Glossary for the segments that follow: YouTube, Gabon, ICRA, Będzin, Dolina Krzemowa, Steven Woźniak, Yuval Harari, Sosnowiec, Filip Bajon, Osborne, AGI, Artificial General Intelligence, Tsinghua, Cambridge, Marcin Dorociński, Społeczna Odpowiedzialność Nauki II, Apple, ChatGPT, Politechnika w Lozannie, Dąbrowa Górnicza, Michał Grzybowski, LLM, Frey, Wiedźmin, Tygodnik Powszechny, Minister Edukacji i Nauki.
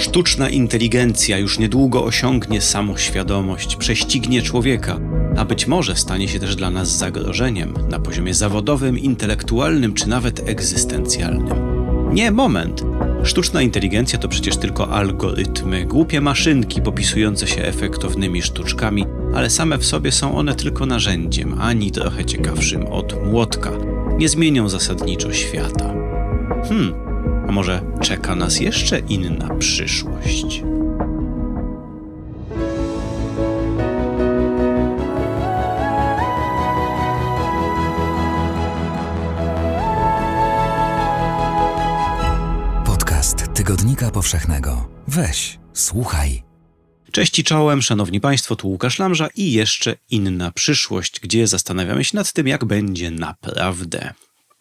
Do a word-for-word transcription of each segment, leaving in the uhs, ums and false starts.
Sztuczna inteligencja już niedługo osiągnie samoświadomość, prześcignie człowieka, a być może stanie się też dla nas zagrożeniem na poziomie zawodowym, intelektualnym czy nawet egzystencjalnym. Nie, moment! Sztuczna inteligencja to przecież tylko algorytmy, głupie maszynki popisujące się efektownymi sztuczkami, ale same w sobie są one tylko narzędziem, ani trochę ciekawszym od młotka. Nie zmienią zasadniczo świata. Hmm, a może czeka nas jeszcze inna przyszłość? Tygodnika Powszechnego. Weź, słuchaj. Cześć i czołem, szanowni państwo, tu Łukasz Lamża i jeszcze inna przyszłość, gdzie zastanawiamy się nad tym, jak będzie naprawdę.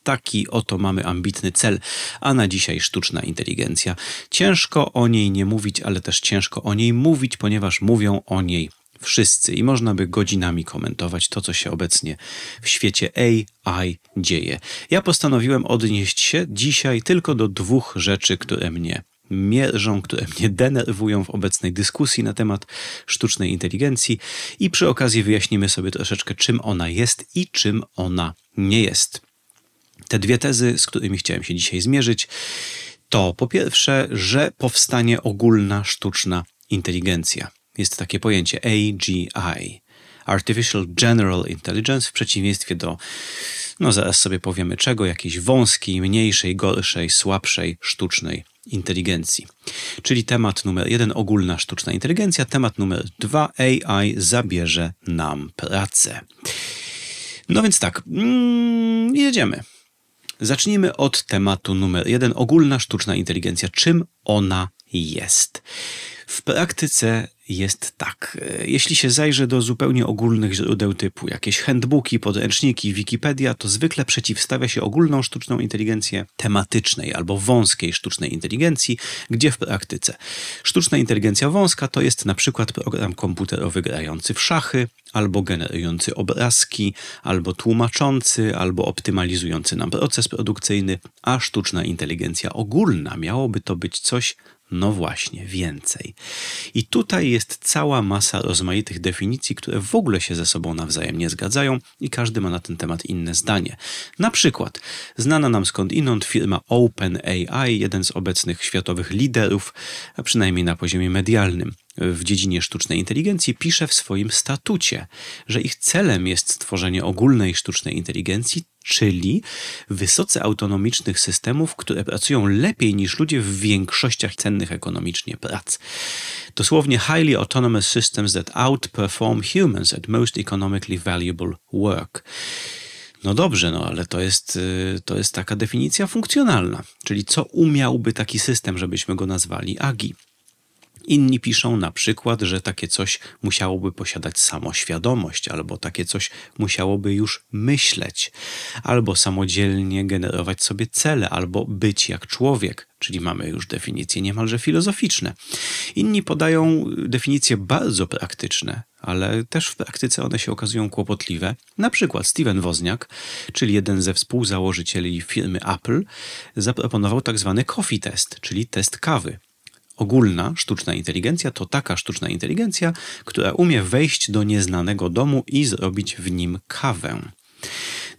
Taki oto mamy ambitny cel, a na dzisiaj sztuczna inteligencja. Ciężko o niej nie mówić, ale też ciężko o niej mówić, ponieważ mówią o niej wszyscy i można by godzinami komentować to, co się obecnie w świecie A I dzieje. Ja postanowiłem odnieść się dzisiaj tylko do dwóch rzeczy, które mnie mierzą, które mnie denerwują w obecnej dyskusji na temat sztucznej inteligencji i przy okazji wyjaśnimy sobie troszeczkę, czym ona jest i czym ona nie jest. Te dwie tezy, z którymi chciałem się dzisiaj zmierzyć, to po pierwsze, że powstanie ogólna sztuczna inteligencja. Jest takie pojęcie A G I, Artificial General Intelligence, w przeciwieństwie do, no zaraz sobie powiemy czego, jakiejś wąskiej, mniejszej, gorszej, słabszej, sztucznej inteligencji. Czyli temat numer jeden, ogólna sztuczna inteligencja, temat numer dwa, A I zabierze nam pracę. No więc tak, mm, jedziemy. Zacznijmy od tematu numer jeden, ogólna sztuczna inteligencja. Czym ona jest? W praktyce jest tak. Jeśli się zajrzy do zupełnie ogólnych źródeł typu jakieś handbooki, podręczniki, Wikipedia, to zwykle przeciwstawia się ogólną sztuczną inteligencję tematycznej albo wąskiej sztucznej inteligencji, gdzie w praktyce sztuczna inteligencja wąska to jest na przykład program komputerowy grający w szachy, albo generujący obrazki, albo tłumaczący, albo optymalizujący nam proces produkcyjny, a sztuczna inteligencja ogólna miałoby to być coś, no właśnie, więcej. I tutaj jest cała masa rozmaitych definicji, które w ogóle się ze sobą nawzajem nie zgadzają i każdy ma na ten temat inne zdanie. Na przykład znana nam skądinąd firma OpenAI, jeden z obecnych światowych liderów, a przynajmniej na poziomie medialnym w dziedzinie sztucznej inteligencji, pisze w swoim statucie, że ich celem jest stworzenie ogólnej sztucznej inteligencji, czyli wysoce autonomicznych systemów, które pracują lepiej niż ludzie w większościach cennych ekonomicznie prac. Dosłownie highly autonomous systems that outperform humans at most economically valuable work. No dobrze, no ale to jest, to jest taka definicja funkcjonalna, czyli co umiałby taki system, żebyśmy go nazwali A G I. Inni piszą na przykład, że takie coś musiałoby posiadać samoświadomość, albo takie coś musiałoby już myśleć, albo samodzielnie generować sobie cele, albo być jak człowiek, czyli mamy już definicje niemalże filozoficzne. Inni podają definicje bardzo praktyczne, ale też w praktyce one się okazują kłopotliwe. Na przykład Steven Woźniak, czyli jeden ze współzałożycieli firmy Apple, zaproponował tak zwany coffee test, czyli test kawy. Ogólna sztuczna inteligencja to taka sztuczna inteligencja, która umie wejść do nieznanego domu i zrobić w nim kawę.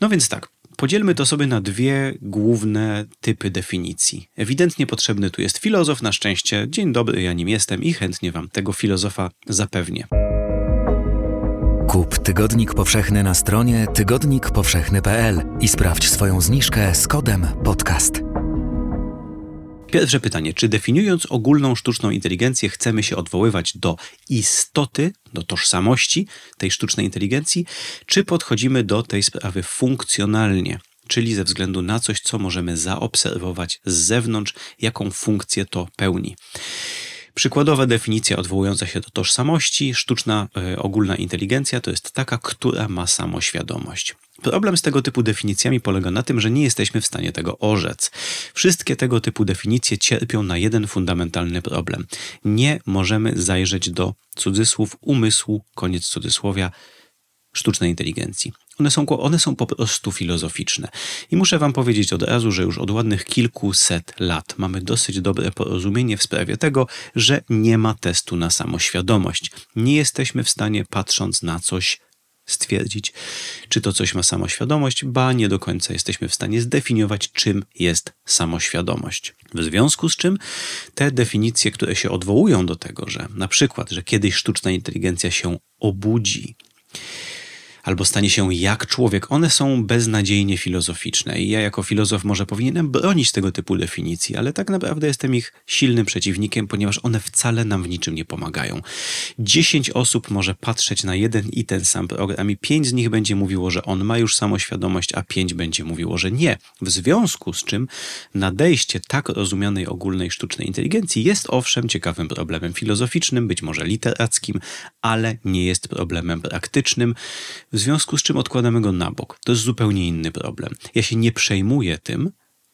No więc tak, podzielmy to sobie na dwie główne typy definicji. Ewidentnie potrzebny tu jest filozof, na szczęście. Dzień dobry, ja nim jestem i chętnie wam tego filozofa zapewnię. Kup Tygodnik Powszechny na stronie tygodnik powszechny kropka p l i sprawdź swoją zniżkę z kodem podcast. Pierwsze pytanie, czy definiując ogólną sztuczną inteligencję chcemy się odwoływać do istoty, do tożsamości tej sztucznej inteligencji, czy podchodzimy do tej sprawy funkcjonalnie, czyli ze względu na coś, co możemy zaobserwować z zewnątrz, jaką funkcję to pełni. Przykładowa definicja odwołująca się do tożsamości, sztuczna y, ogólna inteligencja to jest taka, która ma samoświadomość. Problem z tego typu definicjami polega na tym, że nie jesteśmy w stanie tego orzec. Wszystkie tego typu definicje cierpią na jeden fundamentalny problem. Nie możemy zajrzeć do cudzysłów umysłu, koniec cudzysłowia, sztucznej inteligencji. One są, one są po prostu filozoficzne. I muszę wam powiedzieć od razu, że już od ładnych kilkuset lat mamy dosyć dobre porozumienie w sprawie tego, że nie ma testu na samoświadomość. Nie jesteśmy w stanie, patrząc na coś, stwierdzić, czy to coś ma samoświadomość, ba nie do końca jesteśmy w stanie zdefiniować, czym jest samoświadomość. W związku z czym te definicje, które się odwołują do tego, że na przykład, że kiedyś sztuczna inteligencja się obudzi, albo stanie się jak człowiek, one są beznadziejnie filozoficzne i ja jako filozof może powinienem bronić tego typu definicji, ale tak naprawdę jestem ich silnym przeciwnikiem, ponieważ one wcale nam w niczym nie pomagają. Dziesięć osób może patrzeć na jeden i ten sam program i pięć z nich będzie mówiło, że on ma już samoświadomość, a pięć będzie mówiło, że nie. W związku z czym nadejście tak rozumianej ogólnej sztucznej inteligencji jest owszem ciekawym problemem filozoficznym, być może literackim, ale nie jest problemem praktycznym, w związku z czym odkładamy go na bok. To jest zupełnie inny problem. Ja się nie przejmuję tym,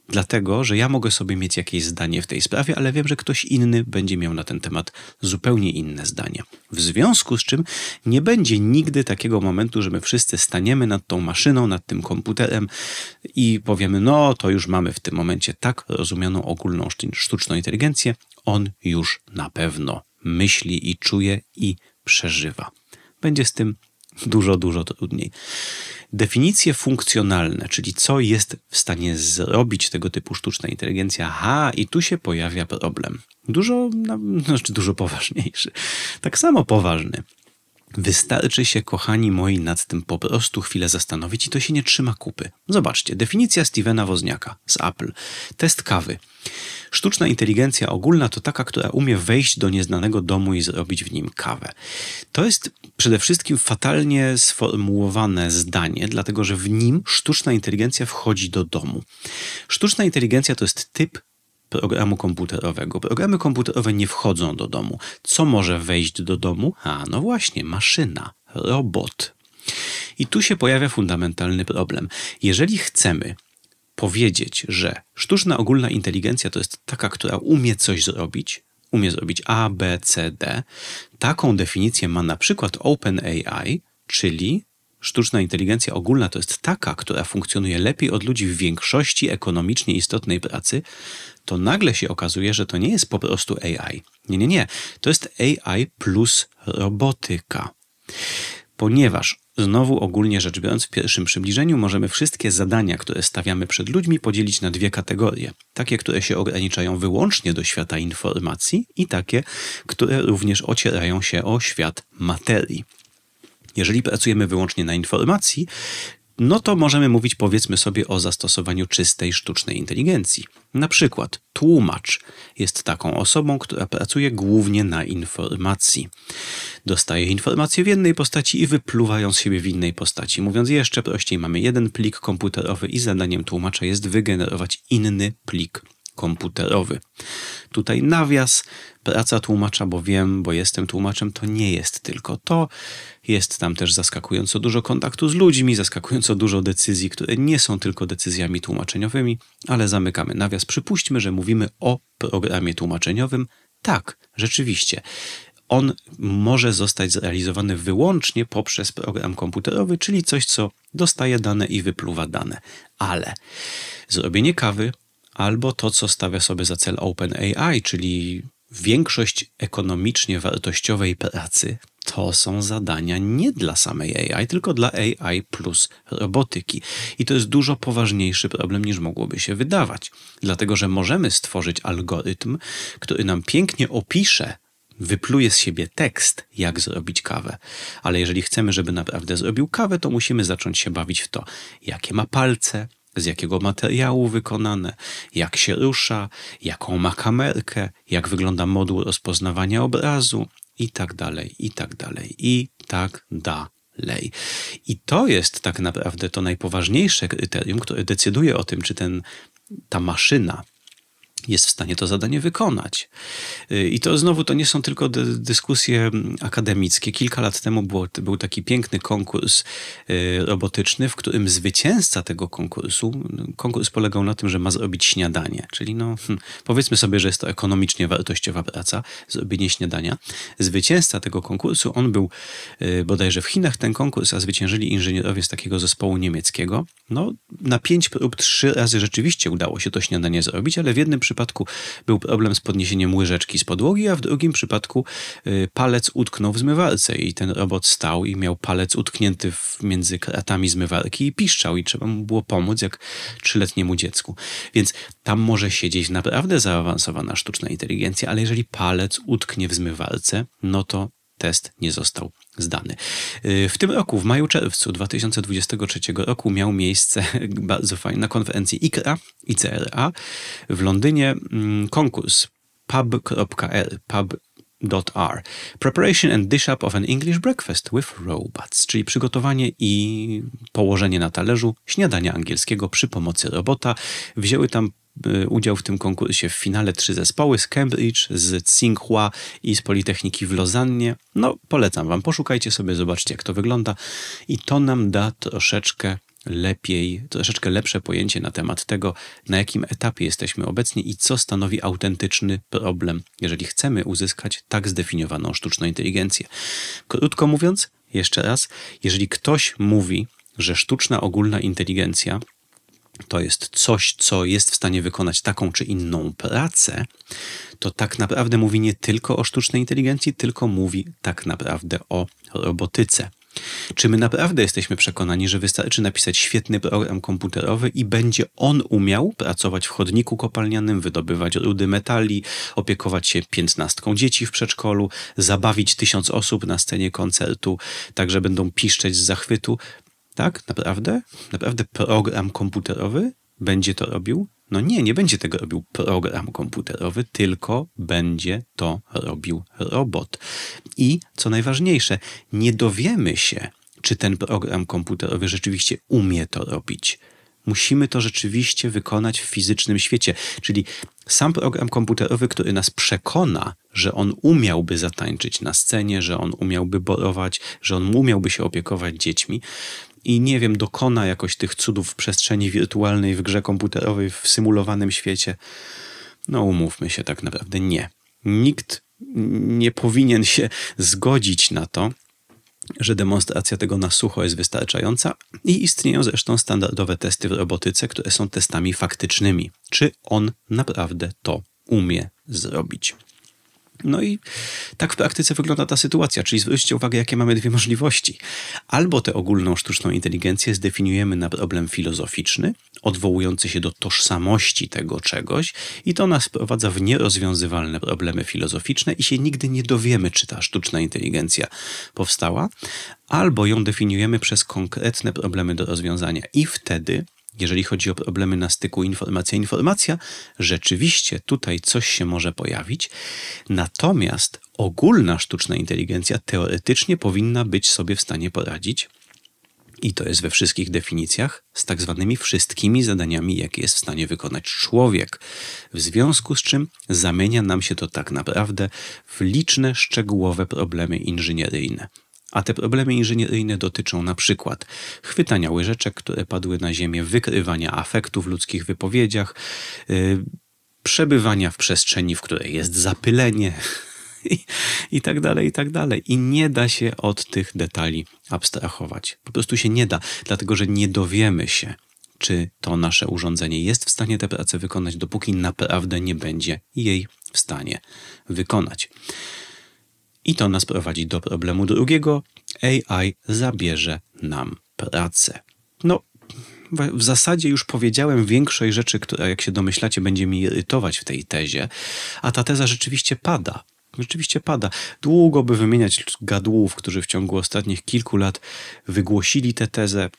dlatego że ja mogę sobie mieć jakieś zdanie w tej sprawie, ale wiem, że ktoś inny będzie miał na ten temat zupełnie inne zdanie. W związku z czym nie będzie nigdy takiego momentu, że my wszyscy staniemy nad tą maszyną, nad tym komputerem i powiemy, no to już mamy w tym momencie tak rozumianą ogólną sztuczną inteligencję, on już na pewno myśli i czuje i przeżywa. Będzie z tym dużo, dużo trudniej. Definicje funkcjonalne, czyli co jest w stanie zrobić tego typu sztuczna inteligencja, aha, i tu się pojawia problem. Dużo, znaczy dużo poważniejszy. Tak samo poważny. Wystarczy się, kochani moi, nad tym po prostu chwilę zastanowić i to się nie trzyma kupy. Zobaczcie, definicja Stevena Woźniaka z Apple. Test kawy. Sztuczna inteligencja ogólna to taka, która umie wejść do nieznanego domu i zrobić w nim kawę. To jest przede wszystkim fatalnie sformułowane zdanie, dlatego że w nim sztuczna inteligencja wchodzi do domu. Sztuczna inteligencja to jest typ programu komputerowego. Programy komputerowe nie wchodzą do domu. Co może wejść do domu? A, no właśnie, maszyna, robot. I tu się pojawia fundamentalny problem. Jeżeli chcemy powiedzieć, że sztuczna ogólna inteligencja to jest taka, która umie coś zrobić, umie zrobić A, B, C, D, taką definicję ma na przykład OpenAI, czyli sztuczna inteligencja ogólna to jest taka, która funkcjonuje lepiej od ludzi w większości ekonomicznie istotnej pracy, to nagle się okazuje, że to nie jest po prostu A I. Nie, nie, nie. To jest A I plus robotyka. Ponieważ, znowu ogólnie rzecz biorąc, w pierwszym przybliżeniu możemy wszystkie zadania, które stawiamy przed ludźmi, podzielić na dwie kategorie. Takie, które się ograniczają wyłącznie do świata informacji i takie, które również ocierają się o świat materii. Jeżeli pracujemy wyłącznie na informacji, no to możemy mówić, powiedzmy sobie, o zastosowaniu czystej sztucznej inteligencji. Na przykład tłumacz jest taką osobą, która pracuje głównie na informacji. Dostaje informacje w jednej postaci i wypluwa ją z siebie w innej postaci. Mówiąc jeszcze prościej, mamy jeden plik komputerowy i zadaniem tłumacza jest wygenerować inny plik komputerowy. Tutaj nawias, praca tłumacza, bo wiem, bo jestem tłumaczem, to nie jest tylko to. Jest tam też zaskakująco dużo kontaktu z ludźmi, zaskakująco dużo decyzji, które nie są tylko decyzjami tłumaczeniowymi, ale zamykamy nawias. Przypuśćmy, że mówimy o programie tłumaczeniowym. Tak, rzeczywiście. On może zostać zrealizowany wyłącznie poprzez program komputerowy, czyli coś, co dostaje dane i wypluwa dane. Ale zrobienie kawy albo to, co stawia sobie za cel OpenAI, czyli większość ekonomicznie wartościowej pracy, to są zadania nie dla samej A I, tylko dla A I plus robotyki. I to jest dużo poważniejszy problem, niż mogłoby się wydawać. Dlatego, że możemy stworzyć algorytm, który nam pięknie opisze, wypluje z siebie tekst, jak zrobić kawę. Ale jeżeli chcemy, żeby naprawdę zrobił kawę, to musimy zacząć się bawić w to, jakie ma palce, z jakiego materiału wykonane, jak się rusza, jaką ma kamerkę, jak wygląda moduł rozpoznawania obrazu i tak dalej, i tak dalej, i tak dalej. I to jest tak naprawdę to najpoważniejsze kryterium, które decyduje o tym, czy ten, ta maszyna jest w stanie to zadanie wykonać. I to znowu to nie są tylko dy- dyskusje akademickie. Kilka lat temu było, był taki piękny konkurs y, robotyczny, w którym zwycięzca tego konkursu, konkurs polegał na tym, że ma zrobić śniadanie, czyli no hmm, powiedzmy sobie, że jest to ekonomicznie wartościowa praca, zrobienie śniadania. Zwycięzca tego konkursu, on był y, bodajże w Chinach ten konkurs, a zwyciężyli inżynierowie z takiego zespołu niemieckiego. No na pięć prób trzy razy rzeczywiście udało się to śniadanie zrobić, ale w jednym przypadku był problem z podniesieniem łyżeczki z podłogi, a w drugim przypadku y, palec utknął w zmywarce i ten robot stał i miał palec utknięty w, między kratami zmywarki i piszczał i trzeba mu było pomóc jak trzyletniemu dziecku. Więc tam może siedzieć naprawdę zaawansowana sztuczna inteligencja, ale jeżeli palec utknie w zmywarce, no to test nie został zdany. W tym roku, w maju-czerwcu dwa tysiące dwudziestego trzeciego roku miał miejsce bardzo fajnie na konferencji I C R A w Londynie konkurs pub kropka r, pub kropka r, Preparation and Dish Up of an English Breakfast with Robots, czyli przygotowanie i położenie na talerzu śniadania angielskiego przy pomocy robota. Wzięły tam udział w tym konkursie w finale trzy zespoły z Cambridge, z Tsinghua i z Politechniki w Lozannie. No, polecam wam, poszukajcie sobie, zobaczcie jak to wygląda i to nam da troszeczkę lepiej, troszeczkę lepsze pojęcie na temat tego, na jakim etapie jesteśmy obecnie i co stanowi autentyczny problem, jeżeli chcemy uzyskać tak zdefiniowaną sztuczną inteligencję. Krótko mówiąc, jeszcze raz, jeżeli ktoś mówi, że sztuczna ogólna inteligencja to jest coś, co jest w stanie wykonać taką czy inną pracę, to tak naprawdę mówi nie tylko o sztucznej inteligencji, tylko mówi tak naprawdę o robotyce. Czy my naprawdę jesteśmy przekonani, że wystarczy napisać świetny program komputerowy i będzie on umiał pracować w chodniku kopalnianym, wydobywać rudy metali, opiekować się piętnastką dzieci w przedszkolu, zabawić tysiąc osób na scenie koncertu, tak że będą piszczeć z zachwytu? Tak? Naprawdę? Naprawdę program komputerowy będzie to robił? No nie, nie będzie tego robił program komputerowy, tylko będzie to robił robot. I co najważniejsze, nie dowiemy się, czy ten program komputerowy rzeczywiście umie to robić. Musimy to rzeczywiście wykonać w fizycznym świecie. Czyli sam program komputerowy, który nas przekona, że on umiałby zatańczyć na scenie, że on umiałby borować, że on umiałby się opiekować dziećmi, i nie wiem, dokona jakoś tych cudów w przestrzeni wirtualnej, w grze komputerowej, w symulowanym świecie. No umówmy się, tak naprawdę nie. Nikt nie powinien się zgodzić na to, że demonstracja tego na sucho jest wystarczająca i istnieją zresztą standardowe testy w robotyce, które są testami faktycznymi. Czy on naprawdę to umie zrobić? No i tak w praktyce wygląda ta sytuacja, czyli zwróćcie uwagę, jakie mamy dwie możliwości. Albo tę ogólną sztuczną inteligencję zdefiniujemy na problem filozoficzny, odwołujący się do tożsamości tego czegoś i to nas wprowadza w nierozwiązywalne problemy filozoficzne i się nigdy nie dowiemy, czy ta sztuczna inteligencja powstała, albo ją definiujemy przez konkretne problemy do rozwiązania i wtedy, jeżeli chodzi o problemy na styku informacja-informacja, rzeczywiście tutaj coś się może pojawić. Natomiast ogólna sztuczna inteligencja teoretycznie powinna być sobie w stanie poradzić, i to jest we wszystkich definicjach, z tak zwanymi wszystkimi zadaniami, jakie jest w stanie wykonać człowiek. W związku z czym zamienia nam się to tak naprawdę w liczne, szczegółowe problemy inżynieryjne. A te problemy inżynieryjne dotyczą na przykład chwytania łyżeczek, które padły na ziemię, wykrywania afektu w ludzkich wypowiedziach, yy, przebywania w przestrzeni, w której jest zapylenie i, i tak dalej, i tak dalej. I nie da się od tych detali abstrahować. Po prostu się nie da, dlatego że nie dowiemy się, czy to nasze urządzenie jest w stanie tę pracę wykonać, dopóki naprawdę nie będzie jej w stanie wykonać. I to nas prowadzi do problemu drugiego. A I zabierze nam pracę. No, w zasadzie już powiedziałem większość rzeczy, która, jak się domyślacie, będzie mi irytować w tej tezie, a ta teza rzeczywiście pada. Rzeczywiście pada. Długo by wymieniać gadułów, którzy w ciągu ostatnich kilku lat wygłosili tę tezę.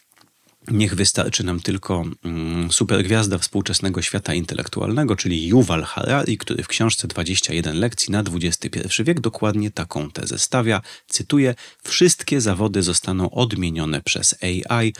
Niech wystarczy nam tylko mm, supergwiazda współczesnego świata intelektualnego, czyli Yuval Harari, który w książce dwadzieścia jeden lekcji na dwudziesty pierwszy wiek dokładnie taką tezę stawia. Cytuję: wszystkie zawody zostaną odmienione przez A I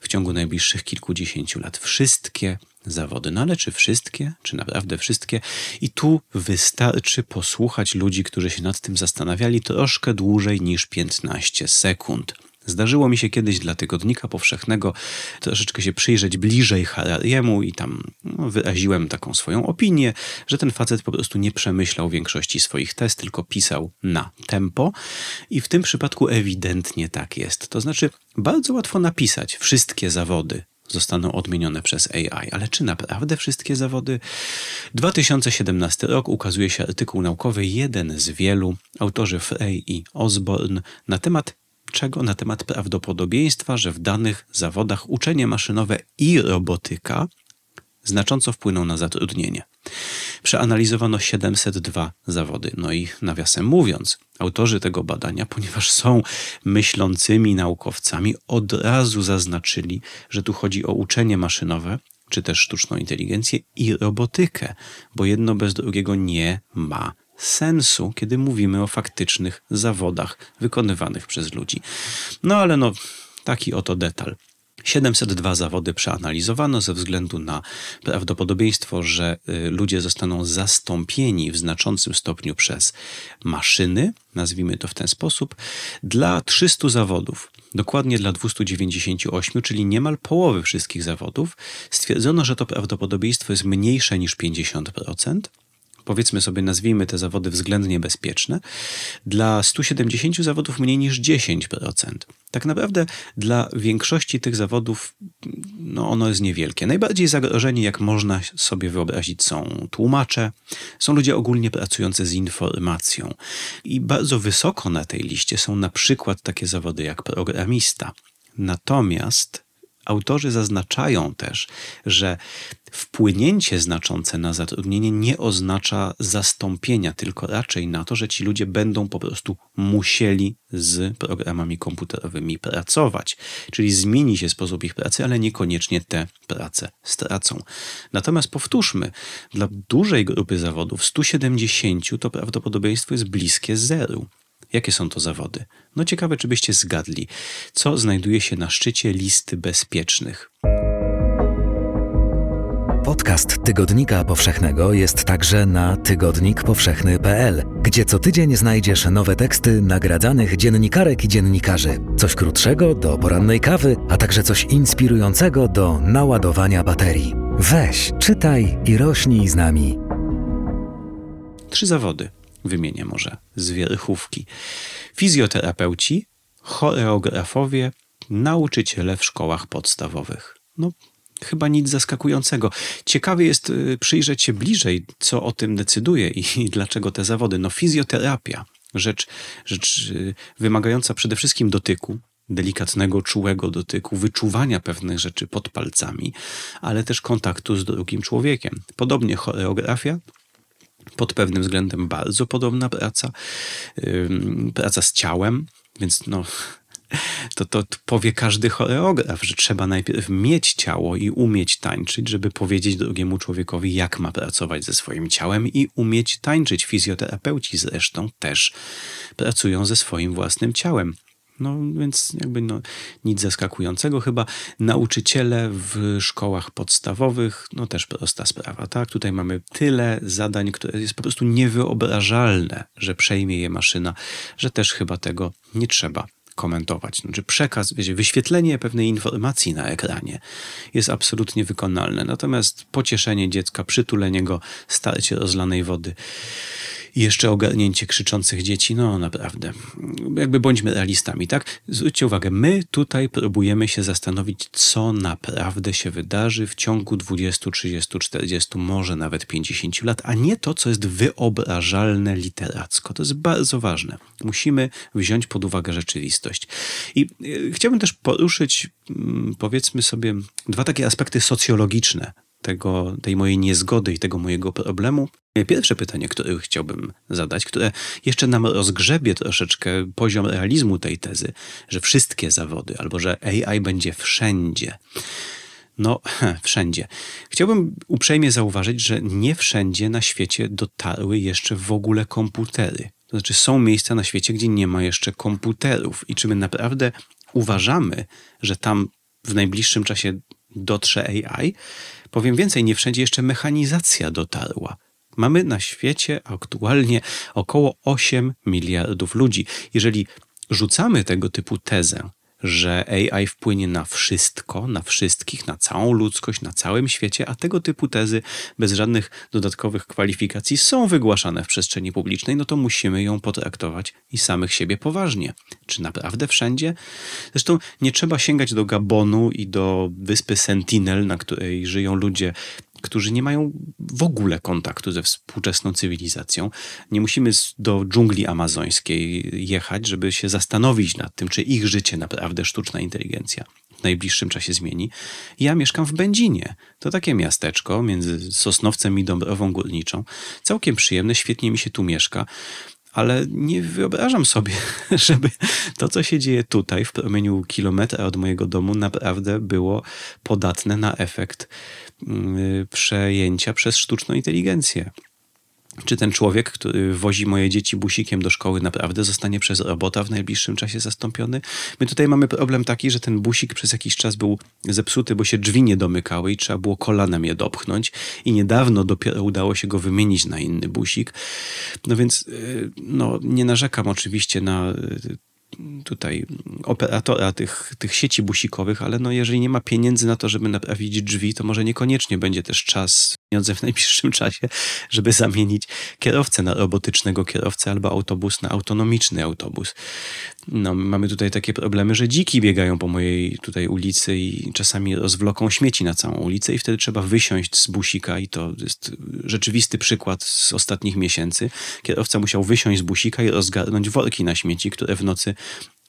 w ciągu najbliższych kilkudziesięciu lat. Wszystkie zawody. No ale czy wszystkie? Czy naprawdę wszystkie? I tu wystarczy posłuchać ludzi, którzy się nad tym zastanawiali troszkę dłużej niż piętnaście sekund. Zdarzyło mi się kiedyś dla Tygodnika Powszechnego troszeczkę się przyjrzeć bliżej Harariemu i tam no, wyraziłem taką swoją opinię, że ten facet po prostu nie przemyślał większości swoich tez, tylko pisał na tempo i w tym przypadku ewidentnie tak jest. To znaczy bardzo łatwo napisać wszystkie zawody zostaną odmienione przez A I. Ale czy naprawdę wszystkie zawody? dwa tysiące siedemnasty rok ukazuje się artykuł naukowy, jeden z wielu, autorzy Frey i Osborne, na temat czego? Na temat prawdopodobieństwa, że w danych zawodach uczenie maszynowe i robotyka znacząco wpłyną na zatrudnienie. Przeanalizowano siedemset dwa zawody. No i nawiasem mówiąc, autorzy tego badania, ponieważ są myślącymi naukowcami, od razu zaznaczyli, że tu chodzi o uczenie maszynowe, czy też sztuczną inteligencję i robotykę, bo jedno bez drugiego nie ma sensu, kiedy mówimy o faktycznych zawodach wykonywanych przez ludzi. No ale no, taki oto detal. siedemset dwa zawody przeanalizowano ze względu na prawdopodobieństwo, że ludzie zostaną zastąpieni w znaczącym stopniu przez maszyny, nazwijmy to w ten sposób, dla trzystu zawodów. Dokładnie dla dwieście dziewięćdziesiąt osiem, czyli niemal połowy wszystkich zawodów, stwierdzono, że to prawdopodobieństwo jest mniejsze niż pięćdziesiąt procent. Powiedzmy sobie, nazwijmy te zawody względnie bezpieczne, dla stu siedemdziesięciu zawodów mniej niż dziesięć procent. Tak naprawdę dla większości tych zawodów no ono jest niewielkie. Najbardziej zagrożeni, jak można sobie wyobrazić, są tłumacze, są ludzie ogólnie pracujący z informacją i bardzo wysoko na tej liście są na przykład takie zawody jak programista. Natomiast autorzy zaznaczają też, że wpłynięcie znaczące na zatrudnienie nie oznacza zastąpienia, tylko raczej na to, że ci ludzie będą po prostu musieli z programami komputerowymi pracować. Czyli zmieni się sposób ich pracy, ale niekoniecznie te prace stracą. Natomiast powtórzmy, dla dużej grupy zawodów, stu siedemdziesięciu, to prawdopodobieństwo jest bliskie zeru. Jakie są to zawody? No ciekawe, czy byście zgadli, co znajduje się na szczycie listy bezpiecznych. Podcast Tygodnika Powszechnego jest także na tygodnik powszechny kropka p l, gdzie co tydzień znajdziesz nowe teksty nagradzanych dziennikarek i dziennikarzy. Coś krótszego do porannej kawy, a także coś inspirującego do naładowania baterii. Weź, czytaj i rośnij z nami. Trzy zawody. Wymienię może z wierchówki. Fizjoterapeuci, choreografowie, nauczyciele w szkołach podstawowych. No, chyba nic zaskakującego. Ciekawie jest przyjrzeć się bliżej, co o tym decyduje i, i dlaczego te zawody. No, fizjoterapia, rzecz, rzecz wymagająca przede wszystkim dotyku, delikatnego, czułego dotyku, wyczuwania pewnych rzeczy pod palcami, ale też kontaktu z drugim człowiekiem. Podobnie choreografia, pod pewnym względem bardzo podobna praca, yy, praca z ciałem, więc no, to, to powie każdy choreograf, że trzeba najpierw mieć ciało i umieć tańczyć, żeby powiedzieć drugiemu człowiekowi, jak ma pracować ze swoim ciałem i umieć tańczyć. Fizjoterapeuci zresztą też pracują ze swoim własnym ciałem. No więc jakby no, nic zaskakującego chyba. Nauczyciele w szkołach podstawowych, no też prosta sprawa, tak? Tutaj mamy tyle zadań, które jest po prostu niewyobrażalne, że przejmie je maszyna, że też chyba tego nie trzeba komentować. Znaczy przekaz, wiecie, wyświetlenie pewnej informacji na ekranie jest absolutnie wykonalne. Natomiast pocieszenie dziecka, przytulenie go, starcie rozlanej wody i jeszcze ogarnięcie krzyczących dzieci, no naprawdę, jakby bądźmy realistami, tak? Zwróćcie uwagę, my tutaj próbujemy się zastanowić, co naprawdę się wydarzy w ciągu dwudziestu, trzydziestu, czterdziestu, może nawet pięćdziesięciu lat, a nie to, co jest wyobrażalne literacko. To jest bardzo ważne. Musimy wziąć pod uwagę rzeczywistość. I chciałbym też poruszyć, powiedzmy sobie, dwa takie aspekty socjologiczne tego, tej mojej niezgody i tego mojego problemu. Pierwsze pytanie, które chciałbym zadać, które jeszcze nam rozgrzebie troszeczkę poziom realizmu tej tezy, że wszystkie zawody, albo że A I będzie wszędzie. No, wszędzie. Chciałbym uprzejmie zauważyć, że nie wszędzie na świecie dotarły jeszcze w ogóle komputery. To znaczy są miejsca na świecie, gdzie nie ma jeszcze komputerów. I czy my naprawdę uważamy, że tam w najbliższym czasie dotrze A I? Powiem więcej, nie wszędzie jeszcze mechanizacja dotarła. Mamy na świecie aktualnie około osiem miliardów ludzi. Jeżeli rzucamy tego typu tezę, że A I wpłynie na wszystko, na wszystkich, na całą ludzkość, na całym świecie, a tego typu tezy bez żadnych dodatkowych kwalifikacji są wygłaszane w przestrzeni publicznej, no to musimy ją potraktować i samych siebie poważnie. Czy naprawdę wszędzie? Zresztą nie trzeba sięgać do Gabonu i do wyspy Sentinel, na której żyją ludzie, którzy nie mają w ogóle kontaktu ze współczesną cywilizacją. Nie musimy do dżungli amazońskiej jechać, żeby się zastanowić nad tym, czy ich życie naprawdę sztuczna inteligencja w najbliższym czasie zmieni. Ja mieszkam w Będzinie. To takie miasteczko między Sosnowcem i Dąbrową Górniczą. Całkiem przyjemne, świetnie mi się tu mieszka, ale nie wyobrażam sobie, żeby to, co się dzieje tutaj w promieniu kilometra od mojego domu, naprawdę było podatne na efekt przejęcia przez sztuczną inteligencję. Czy ten człowiek, który wozi moje dzieci busikiem do szkoły, naprawdę zostanie przez robota w najbliższym czasie zastąpiony? My tutaj mamy problem taki, że ten busik przez jakiś czas był zepsuty, bo się drzwi nie domykały i trzeba było kolanem je dopchnąć i niedawno dopiero udało się go wymienić na inny busik. No więc no, nie narzekam oczywiście na tutaj operatora tych, tych sieci busikowych, ale no jeżeli nie ma pieniędzy na to, żeby naprawić drzwi, to może niekoniecznie będzie też czas, pieniądze w najbliższym czasie, żeby zamienić kierowcę na robotycznego kierowcę albo autobus na autonomiczny autobus. No, mamy tutaj takie problemy, że dziki biegają po mojej tutaj ulicy i czasami rozwloką śmieci na całą ulicę i wtedy trzeba wysiąść z busika i to jest rzeczywisty przykład z ostatnich miesięcy. Kierowca musiał wysiąść z busika i rozgarnąć worki na śmieci, które w nocy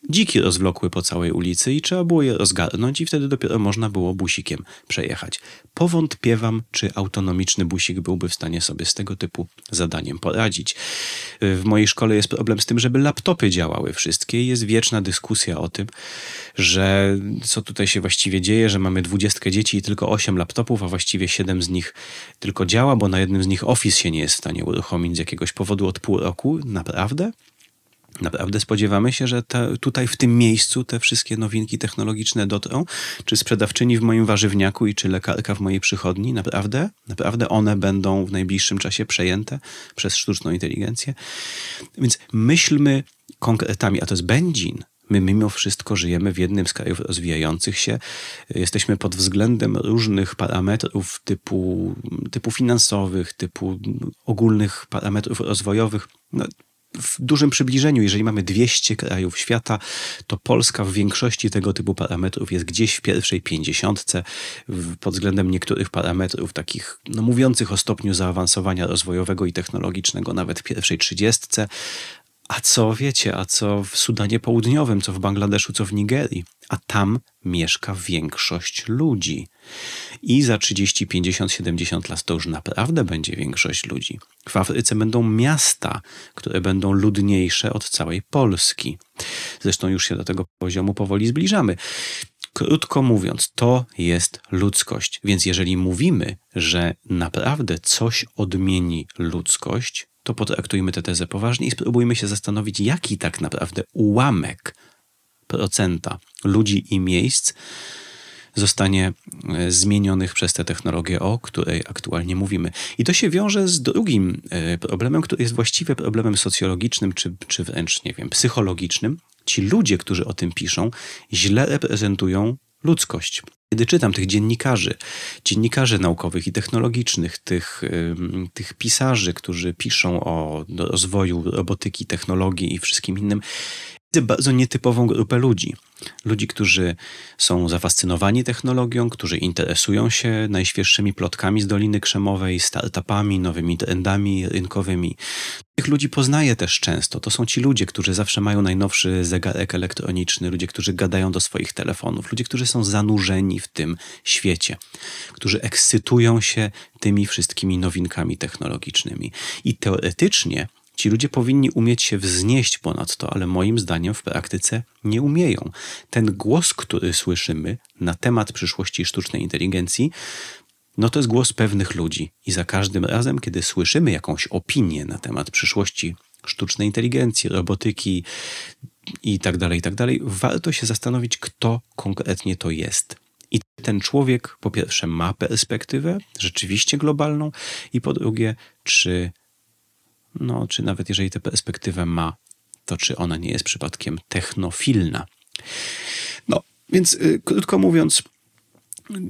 dziki rozwlokły po całej ulicy i trzeba było je rozgarnąć i wtedy dopiero można było busikiem przejechać. Powątpiewam, czy autonomiczny busik byłby w stanie sobie z tego typu zadaniem poradzić. W mojej szkole jest problem z tym, żeby laptopy działały wszystkie i jest wieczna dyskusja o tym, że co tutaj się właściwie dzieje, że mamy dwudziestkę dzieci i tylko osiem laptopów, a właściwie siedem z nich tylko działa, bo na jednym z nich Office się nie jest w stanie uruchomić z jakiegoś powodu od pół roku. Naprawdę? Naprawdę spodziewamy się, że te, tutaj w tym miejscu te wszystkie nowinki technologiczne dotrą? Czy sprzedawczyni w moim warzywniaku i czy lekarka w mojej przychodni? Naprawdę? Naprawdę one będą w najbliższym czasie przejęte przez sztuczną inteligencję? Więc myślmy konkretami, a to jest Będzin. My mimo wszystko żyjemy w jednym z krajów rozwijających się. Jesteśmy pod względem różnych parametrów typu, typu finansowych, typu ogólnych parametrów rozwojowych. No, w dużym przybliżeniu, jeżeli mamy dwieście krajów świata, to Polska w większości tego typu parametrów jest gdzieś w pierwszej pięćdziesiątce pod względem niektórych parametrów takich no, mówiących o stopniu zaawansowania rozwojowego i technologicznego, nawet w pierwszej trzydziestce. A co wiecie, a co w Sudanie Południowym, co w Bangladeszu, co w Nigerii? A tam mieszka większość ludzi. I za trzydzieści, pięćdziesiąt, siedemdziesiąt lat to już naprawdę będzie większość ludzi. W Afryce będą miasta, które będą ludniejsze od całej Polski. Zresztą już się do tego poziomu powoli zbliżamy. Krótko mówiąc, to jest ludzkość. Więc jeżeli mówimy, że naprawdę coś odmieni ludzkość, to potraktujmy tę tezę poważnie i spróbujmy się zastanowić, jaki tak naprawdę ułamek procenta ludzi i miejsc zostanie zmienionych przez tę technologię, o której aktualnie mówimy. I to się wiąże z drugim problemem, który jest właściwie problemem socjologicznym, czy, czy wręcz, nie wiem, psychologicznym. Ci ludzie, którzy o tym piszą, źle reprezentują ludzkość. Kiedy czytam tych dziennikarzy, dziennikarzy naukowych i technologicznych, tych, tych pisarzy, którzy piszą o rozwoju robotyki, technologii i wszystkim innym, widzę bardzo nietypową grupę ludzi. Ludzi, którzy są zafascynowani technologią, którzy interesują się najświeższymi plotkami z Doliny Krzemowej, startupami, nowymi trendami rynkowymi. Tych ludzi poznaję też często. To są ci ludzie, którzy zawsze mają najnowszy zegarek elektroniczny, ludzie, którzy gadają do swoich telefonów, ludzie, którzy są zanurzeni w tym świecie, którzy ekscytują się tymi wszystkimi nowinkami technologicznymi. I teoretycznie ci ludzie powinni umieć się wznieść ponad to, ale moim zdaniem w praktyce nie umieją. Ten głos, który słyszymy na temat przyszłości sztucznej inteligencji, no to jest głos pewnych ludzi. I za każdym razem, kiedy słyszymy jakąś opinię na temat przyszłości sztucznej inteligencji, robotyki i tak dalej, i tak dalej, warto się zastanowić, kto konkretnie to jest. I ten człowiek po pierwsze ma perspektywę rzeczywiście globalną i po drugie, czy, no, czy nawet jeżeli tę perspektywę ma, to czy ona nie jest przypadkiem technofilna. No, więc y, krótko mówiąc,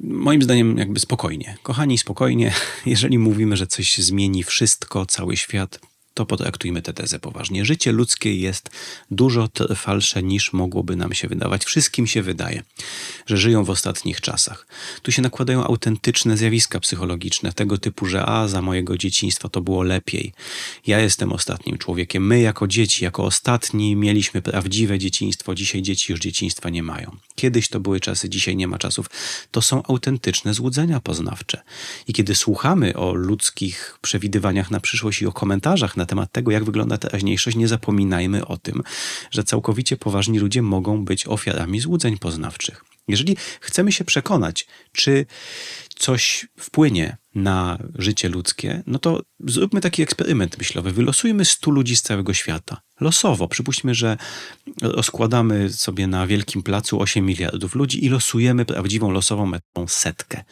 moim zdaniem jakby spokojnie. Kochani, spokojnie. Jeżeli mówimy, że coś zmieni wszystko, cały świat, to potraktujmy tę tezę poważnie. Życie ludzkie jest dużo trwalsze niż mogłoby nam się wydawać. Wszystkim się wydaje, że żyją w ostatnich czasach. Tu się nakładają autentyczne zjawiska psychologiczne, tego typu, że a, za mojego dzieciństwa to było lepiej. Ja jestem ostatnim człowiekiem. My jako dzieci, jako ostatni mieliśmy prawdziwe dzieciństwo. Dzisiaj dzieci już dzieciństwa nie mają. Kiedyś to były czasy, dzisiaj nie ma czasów. To są autentyczne złudzenia poznawcze. I kiedy słuchamy o ludzkich przewidywaniach na przyszłość i o komentarzach na temat tego, jak wygląda teraźniejszość, nie zapominajmy o tym, że całkowicie poważni ludzie mogą być ofiarami złudzeń poznawczych. Jeżeli chcemy się przekonać, czy coś wpłynie na życie ludzkie, no to zróbmy taki eksperyment myślowy. Wylosujmy stu ludzi z całego świata. Losowo. Przypuśćmy, że rozkładamy sobie na wielkim placu osiem miliardów ludzi i losujemy prawdziwą, losową metodą setkę.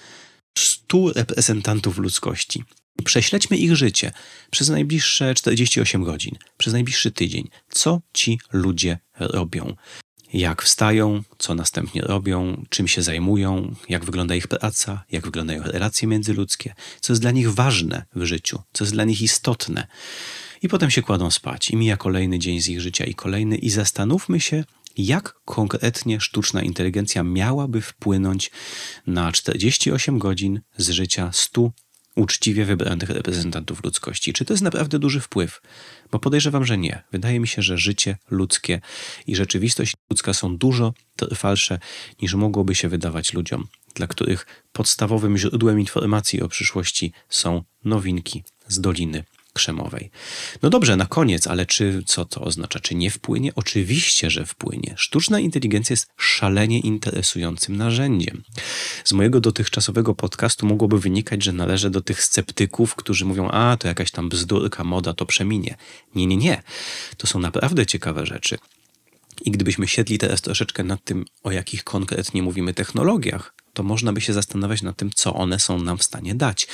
stu reprezentantów ludzkości. Prześledźmy ich życie przez najbliższe czterdzieści osiem godzin, przez najbliższy tydzień. Co ci ludzie robią? Jak wstają, co następnie robią, czym się zajmują, jak wygląda ich praca, jak wyglądają relacje międzyludzkie, co jest dla nich ważne w życiu, co jest dla nich istotne. I potem się kładą spać i mija kolejny dzień z ich życia i kolejny i zastanówmy się, jak konkretnie sztuczna inteligencja miałaby wpłynąć na czterdzieści osiem godzin z życia stu uczciwie wybranych reprezentantów ludzkości. Czy to jest naprawdę duży wpływ? Bo podejrzewam, że nie. Wydaje mi się, że życie ludzkie i rzeczywistość ludzka są dużo trwalsze niż mogłoby się wydawać ludziom, dla których podstawowym źródłem informacji o przyszłości są nowinki z Doliny Krzemowej. No dobrze, na koniec, ale czy co to oznacza? Czy nie wpłynie? Oczywiście, że wpłynie. Sztuczna inteligencja jest szalenie interesującym narzędziem. Z mojego dotychczasowego podcastu mogłoby wynikać, że należę do tych sceptyków, którzy mówią, a to jakaś tam bzdurka, moda, to przeminie. Nie, nie, nie. To są naprawdę ciekawe rzeczy. I gdybyśmy siedli teraz troszeczkę nad tym, o jakich konkretnie mówimy technologiach, to można by się zastanawiać nad tym, co one są nam w stanie dać.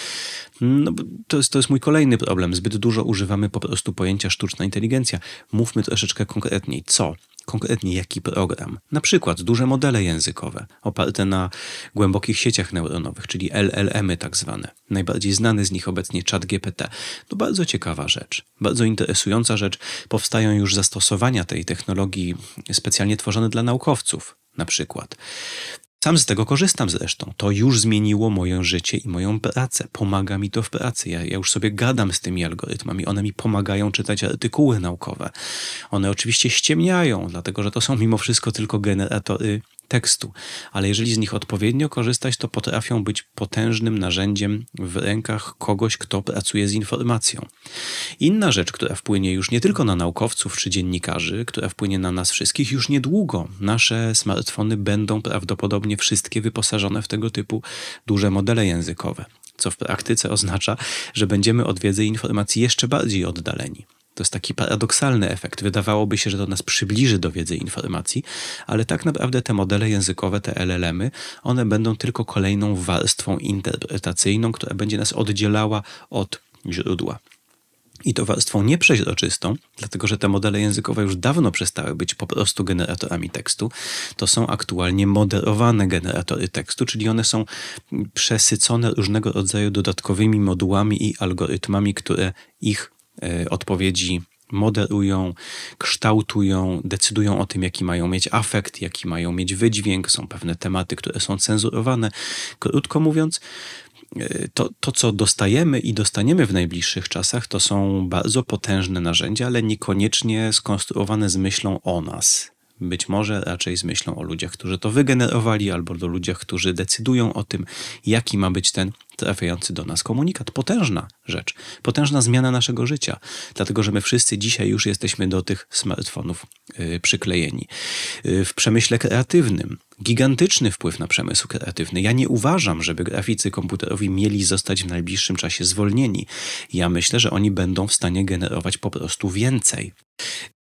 No, to jest, to jest mój kolejny problem. Zbyt dużo używamy po prostu pojęcia sztuczna inteligencja. Mówmy troszeczkę konkretniej. Co? Konkretnie jaki program? Na przykład duże modele językowe oparte na głębokich sieciach neuronowych, czyli L L M-y tak zwane. Najbardziej znany z nich obecnie ChatGPT. To bardzo ciekawa rzecz, bardzo interesująca rzecz. Powstają już zastosowania tej technologii specjalnie tworzone dla naukowców na przykład. Sam z tego korzystam zresztą. To już zmieniło moje życie i moją pracę. Pomaga mi to w pracy. Ja, ja już sobie gadam z tymi algorytmami. One mi pomagają czytać artykuły naukowe. One oczywiście ściemniają, dlatego że to są mimo wszystko tylko generatory tekstu. Ale jeżeli z nich odpowiednio korzystać, to potrafią być potężnym narzędziem w rękach kogoś, kto pracuje z informacją. Inna rzecz, która wpłynie już nie tylko na naukowców czy dziennikarzy, która wpłynie na nas wszystkich już niedługo. Nasze smartfony będą prawdopodobnie wszystkie wyposażone w tego typu duże modele językowe, co w praktyce oznacza, że będziemy od wiedzy i informacji jeszcze bardziej oddaleni. To jest taki paradoksalny efekt. Wydawałoby się, że to nas przybliży do wiedzy i informacji, ale tak naprawdę te modele językowe, te L L M-y, one będą tylko kolejną warstwą interpretacyjną, która będzie nas oddzielała od źródła. I to warstwą nieprzeźroczystą, dlatego że te modele językowe już dawno przestały być po prostu generatorami tekstu. To są aktualnie moderowane generatory tekstu, czyli one są przesycone różnego rodzaju dodatkowymi modułami i algorytmami, które ich odpowiedzi moderują, kształtują, decydują o tym, jaki mają mieć afekt, jaki mają mieć wydźwięk. Są pewne tematy, które są cenzurowane. Krótko mówiąc, to, to co dostajemy i dostaniemy w najbliższych czasach, to są bardzo potężne narzędzia, ale niekoniecznie skonstruowane z myślą o nas. Być może raczej z myślą o ludziach, którzy to wygenerowali, albo do ludziach, którzy decydują o tym, jaki ma być ten trafiający do nas komunikat. Potężna rzecz, potężna zmiana naszego życia, dlatego że my wszyscy dzisiaj już jesteśmy do tych smartfonów yy, przyklejeni. Yy, w przemyśle kreatywnym gigantyczny wpływ na przemysł kreatywny. Ja nie uważam, żeby graficy komputerowi mieli zostać w najbliższym czasie zwolnieni. Ja myślę, że oni będą w stanie generować po prostu więcej.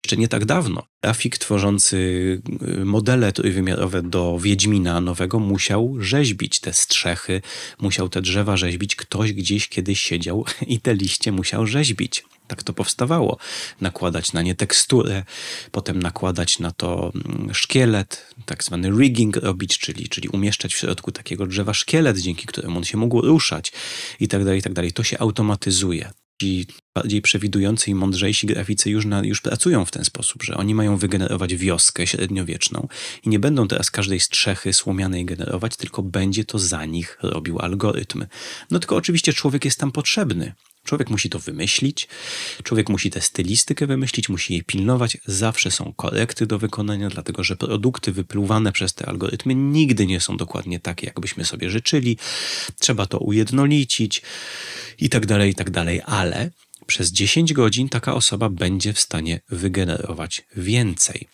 Jeszcze nie tak dawno grafik tworzący modele trójwymiarowe do Wiedźmina nowego musiał rzeźbić te strzechy, musiał te drzewa rzeźbić. Ktoś gdzieś kiedyś siedział i te liście musiał rzeźbić. Tak to powstawało. Nakładać na nie teksturę, potem nakładać na to szkielet, tak zwany rigging robić, czyli, czyli umieszczać w środku takiego drzewa szkielet, dzięki któremu on się mógł ruszać i tak dalej, i tak dalej. To się automatyzuje. Ci bardziej przewidujący i mądrzejsi graficy już, na, już pracują w ten sposób, że oni mają wygenerować wioskę średniowieczną i nie będą teraz każdej strzechy słomianej generować, tylko będzie to za nich robił algorytm. No tylko oczywiście człowiek jest tam potrzebny. Człowiek musi to wymyślić, człowiek musi tę stylistykę wymyślić, musi jej pilnować. Zawsze są korekty do wykonania, dlatego że produkty wypluwane przez te algorytmy nigdy nie są dokładnie takie, jakbyśmy sobie życzyli. Trzeba to ujednolicić i tak dalej, i tak dalej. Ale przez dziesięć godzin taka osoba będzie w stanie wygenerować więcej.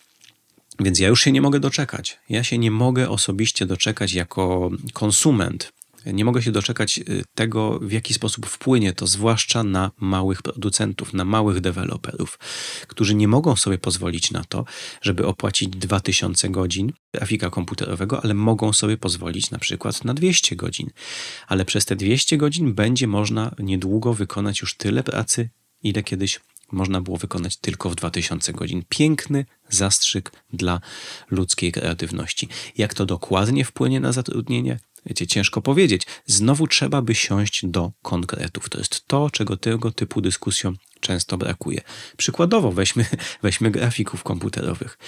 Więc ja już się nie mogę doczekać. Ja się nie mogę osobiście doczekać jako konsument. Nie mogę się doczekać tego, w jaki sposób wpłynie to, zwłaszcza na małych producentów, na małych deweloperów, którzy nie mogą sobie pozwolić na to, żeby opłacić dwa tysiące godzin grafika komputerowego, ale mogą sobie pozwolić na przykład na dwieście godzin. Ale przez te dwieście godzin będzie można niedługo wykonać już tyle pracy, ile kiedyś można było wykonać tylko w dwa tysiące godzin. Piękny zastrzyk dla ludzkiej kreatywności. Jak to dokładnie wpłynie na zatrudnienie? Wiecie, ciężko powiedzieć. Znowu trzeba by siąść do konkretów. To jest to, czego tego typu dyskusjom często brakuje. Przykładowo weźmy, weźmy grafików komputerowych.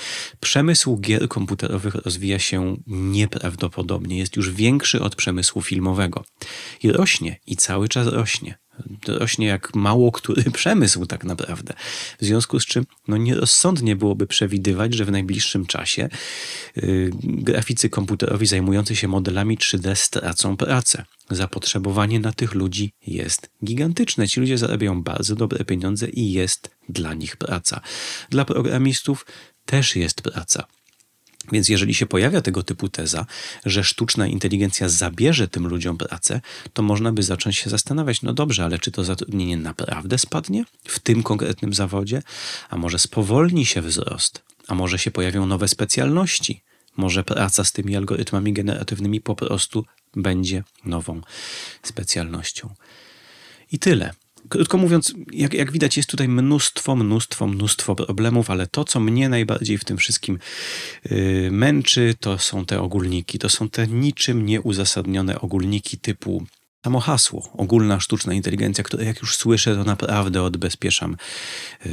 Przemysł gier komputerowych rozwija się nieprawdopodobnie. Jest już większy od przemysłu filmowego. I rośnie, i cały czas rośnie. Rośnie jak mało który przemysł tak naprawdę. W związku z czym no nierozsądnie byłoby przewidywać, że w najbliższym czasie yy, graficy komputerowi zajmujący się modelami trzy D stracą pracę. Zapotrzebowanie na tych ludzi jest gigantyczne. Ci ludzie zarabiają bardzo dobre pieniądze i jest dla nich praca. Dla programistów też jest praca. Więc jeżeli się pojawia tego typu teza, że sztuczna inteligencja zabierze tym ludziom pracę, to można by zacząć się zastanawiać, no dobrze, ale czy to zatrudnienie naprawdę spadnie w tym konkretnym zawodzie? A może spowolni się wzrost? A może się pojawią nowe specjalności? Może praca z tymi algorytmami generatywnymi po prostu będzie nową specjalnością? I tyle. Krótko mówiąc, jak, jak widać, jest tutaj mnóstwo, mnóstwo, mnóstwo problemów, ale to, co mnie najbardziej w tym wszystkim yy, męczy, to są te ogólniki. To są te niczym nieuzasadnione ogólniki typu samo hasło, ogólna sztuczna inteligencja, które jak już słyszę, to naprawdę odbezpieczam yy,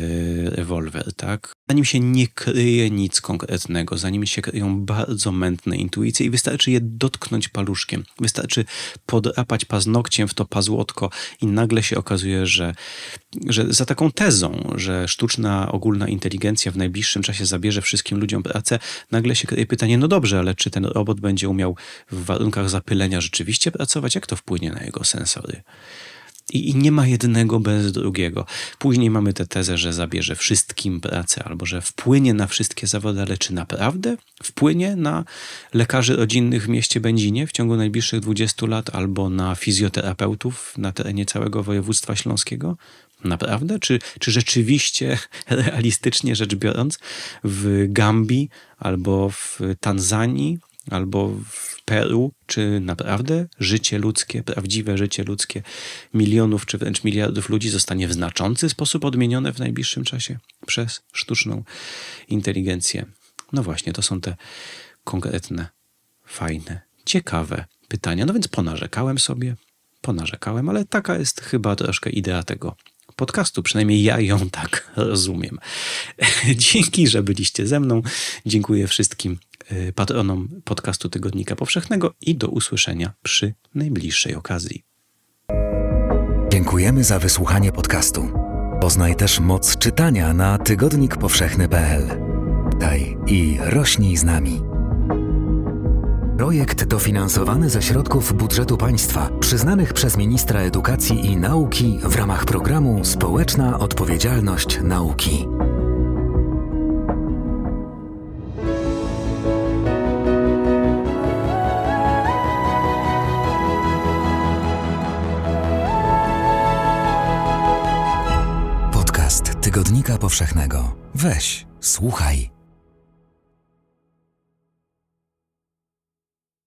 rewolwer, tak? Zanim się nie kryje nic konkretnego, zanim się kryją bardzo mętne intuicje i wystarczy je dotknąć paluszkiem, wystarczy podrapać paznokciem w to pazłotko i nagle się okazuje, że, że za taką tezą, że sztuczna ogólna inteligencja w najbliższym czasie zabierze wszystkim ludziom pracę, nagle się kryje pytanie, no dobrze, ale czy ten robot będzie umiał w warunkach zapylenia rzeczywiście pracować? Jak to wpłynie na jego sensory? I, I nie ma jednego bez drugiego. Później mamy tę tezę, że zabierze wszystkim pracę albo że wpłynie na wszystkie zawody, ale czy naprawdę wpłynie na lekarzy rodzinnych w mieście Będzinie w ciągu najbliższych dwudziestu lat albo na fizjoterapeutów na terenie całego województwa śląskiego? Naprawdę? Czy, czy rzeczywiście, realistycznie rzecz biorąc, w Gambii albo w Tanzanii albo w Peru, czy naprawdę życie ludzkie, prawdziwe życie ludzkie milionów czy wręcz miliardów ludzi zostanie w znaczący sposób odmienione w najbliższym czasie przez sztuczną inteligencję? No właśnie, to są te konkretne, fajne, ciekawe pytania. No więc ponarzekałem sobie, ponarzekałem, ale taka jest chyba troszkę idea tego podcastu, przynajmniej ja ją tak rozumiem. Dzięki, że byliście ze mną. Dziękuję wszystkim patronom podcastu Tygodnika Powszechnego i do usłyszenia przy najbliższej okazji. Dziękujemy za wysłuchanie podcastu. Poznaj też moc czytania na tygodnik powszechny kropka p l. Daj i rośnij z nami. Projekt dofinansowany ze środków budżetu państwa przyznanych przez ministra edukacji i nauki w ramach programu Społeczna Odpowiedzialność Nauki. Tygodnika Powszechnego. Weź, słuchaj.